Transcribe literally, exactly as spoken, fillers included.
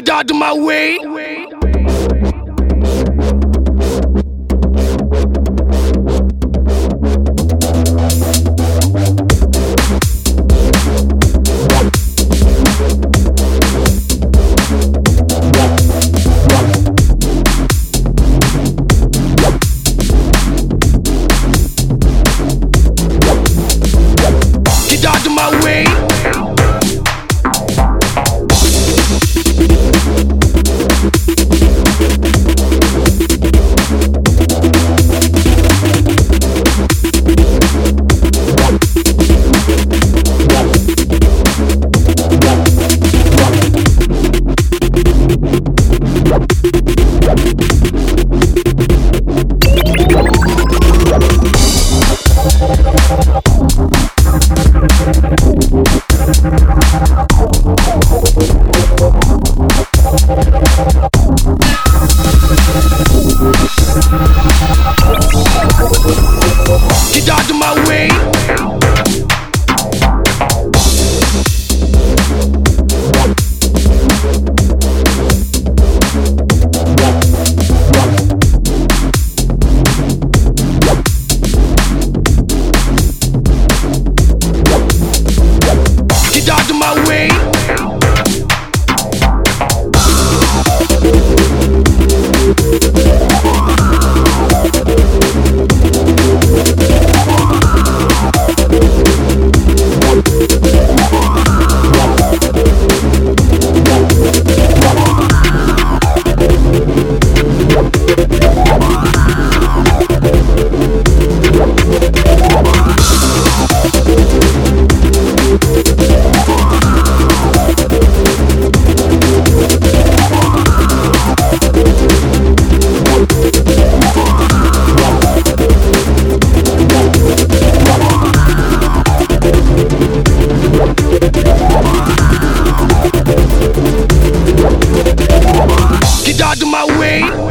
Get out of my way. Get out of my way. Get out of my way.